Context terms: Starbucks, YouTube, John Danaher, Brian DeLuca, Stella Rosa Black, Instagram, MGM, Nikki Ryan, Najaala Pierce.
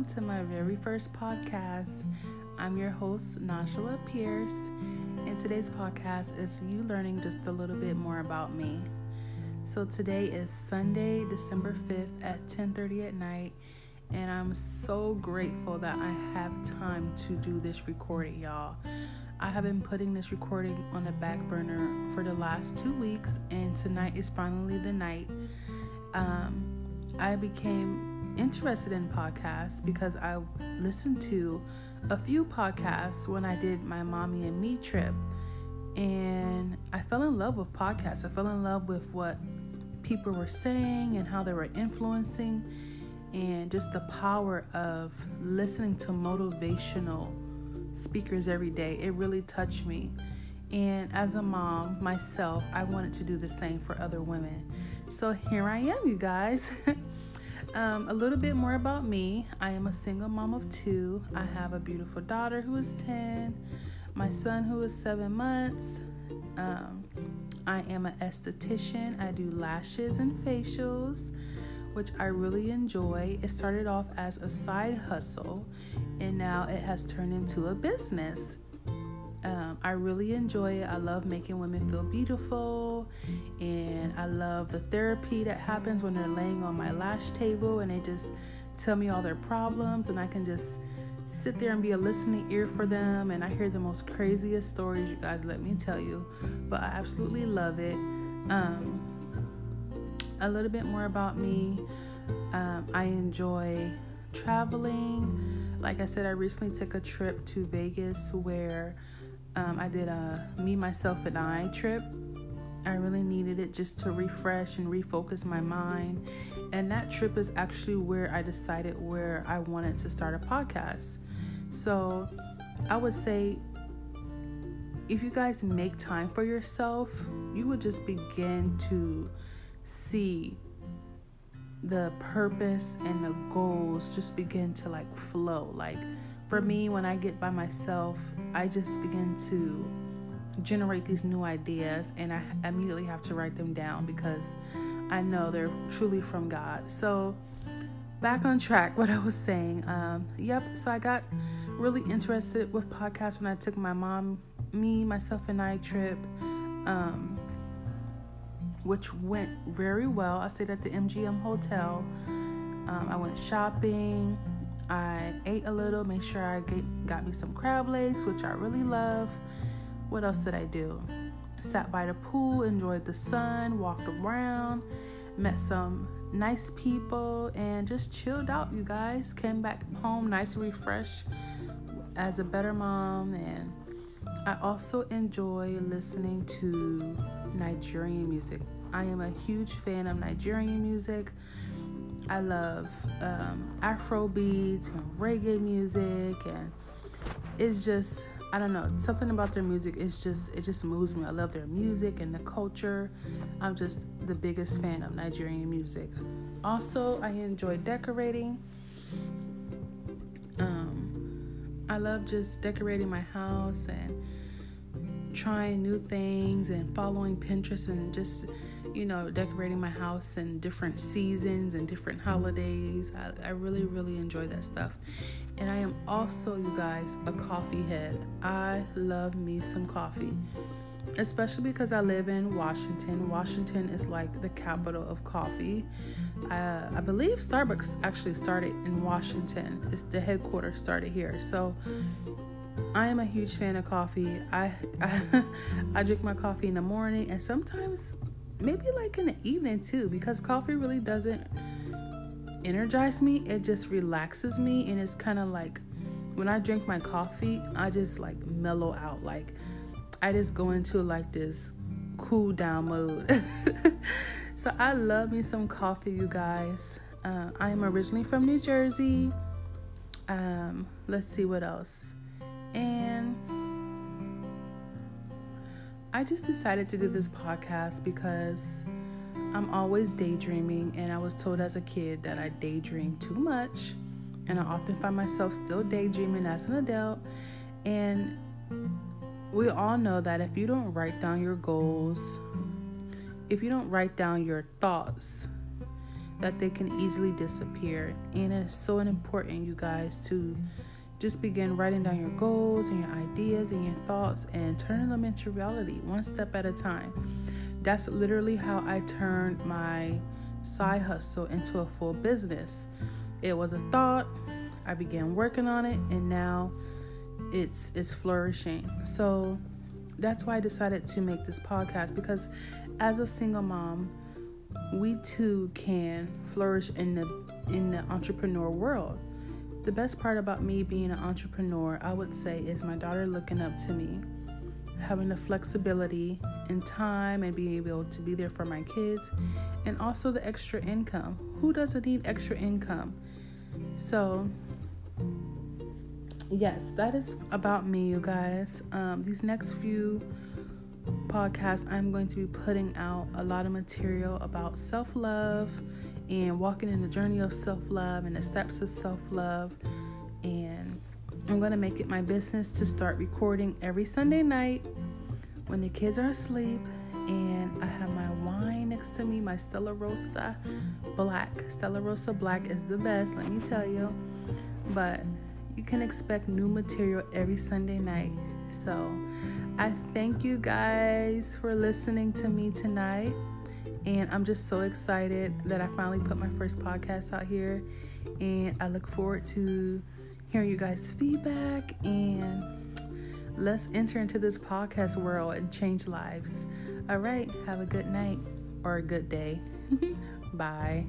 welcome to my very first podcast. I'm your host, Najaala Pierce, and today's podcast is you learning just a little bit more about me. So today is Sunday, December 5th at 10:30 at night, and I'm so grateful that I have time to do this recording, y'all. I have been putting this recording on the back burner for the last 2 weeks, and tonight is finally the night. I became interested in podcasts because I listened to a few podcasts when I did my Mommy and Me trip, and I fell in love with podcasts. I fell in love with what people were saying and how they were influencing, and just the power of listening to motivational speakers every day. It really touched me. And as a mom myself, I wanted to do the same for other women. So here I am, you guys. A little bit more about me. I am a single mom of 2. I have a beautiful daughter who is 10, my son who is 7 months. I am an esthetician. I do lashes and facials, which I really enjoy. It started off as a side hustle, and now it has turned into a business. I really enjoy it. I love making women feel beautiful, and I love the therapy that happens when they're laying on my lash table and they just tell me all their problems, and I can just sit there and be a listening ear for them, and I hear the most craziest stories, you guys, let me tell you. But I absolutely love it. A little bit more about me. I enjoy traveling. Like I said, I recently took a trip to Vegas where I did a Me, Myself, and I trip. I really needed it just to refresh and refocus my mind. And that trip is actually where I decided where I wanted to start a podcast. So I would say, if you guys make time for yourself, you would just begin to see the purpose and the goals just begin to like flow. Like for me, when I get by myself, I just begin to generate these new ideas, and I immediately have to write them down because I know they're truly from God. So back on track, what I was saying. So I got really interested with podcasts when I took my Me, Myself, and I trip, which went very well. I stayed at the MGM hotel. I went shopping. I ate a little, made sure I got me some crab legs, which I really love. What else did I do? Sat by the pool, enjoyed the sun, walked around, met some nice people, and just chilled out, you guys. Came back home nice and refreshed as a better mom. And I also enjoy listening to Nigerian music. I am a huge fan of Nigerian music. I love Afro beats and reggae music, and it's just, I don't know, something about their music is just, it just moves me. I love their music and the culture. I'm just the biggest fan of Nigerian music. Also, I enjoy decorating. I love just decorating my house and trying new things and following Pinterest and just, you know, decorating my house in different seasons and different holidays. I really, really enjoy that stuff. And I am also, you guys, a coffee head. I love me some coffee, especially because I live in Washington. Washington is like the capital of coffee. I believe Starbucks actually started in Washington. It's the headquarters started here. So I am a huge fan of coffee. I drink my coffee in the morning, and sometimes maybe like in the evening too, because coffee really doesn't energize me. It just relaxes me, and it's kind of like when I drink my coffee, I just like mellow out. Like I just go into like this cool down mode. So I love me some coffee, you guys. I am originally from New Jersey. Let's see what else. And I just decided to do this podcast because I'm always daydreaming, and I was told as a kid that I daydream too much, and I often find myself still daydreaming as an adult. And we all know that if you don't write down your goals, if you don't write down your thoughts, that they can easily disappear. And it's so important, you guys, to just begin writing down your goals and your ideas and your thoughts and turning them into reality one step at a time. That's literally how I turned my side hustle into a full business. It was a thought, I began working on it, and now it's flourishing. So that's why I decided to make this podcast, because as a single mom, we too can flourish in the entrepreneur world. The best part about me being an entrepreneur, I would say, is my daughter looking up to me, having the flexibility and time and being able to be there for my kids, and also the extra income. Who doesn't need extra income? So yes, that is about me, you guys. These next few podcasts, I'm going to be putting out a lot of material about self-love and walking in the journey of self-love and the steps of self-love. And I'm going to make it my business to start recording every Sunday night when the kids are asleep, and I have my wine next to me, my Stella Rosa Black. Stella Rosa Black is the best, let me tell you. But you can expect new material every Sunday night. So I thank you guys for listening to me tonight. And I'm just so excited that I finally put my first podcast out here. And I look forward to hearing you guys' feedback. And let's enter into this podcast world and change lives. All right. Have a good night or a good day. Bye.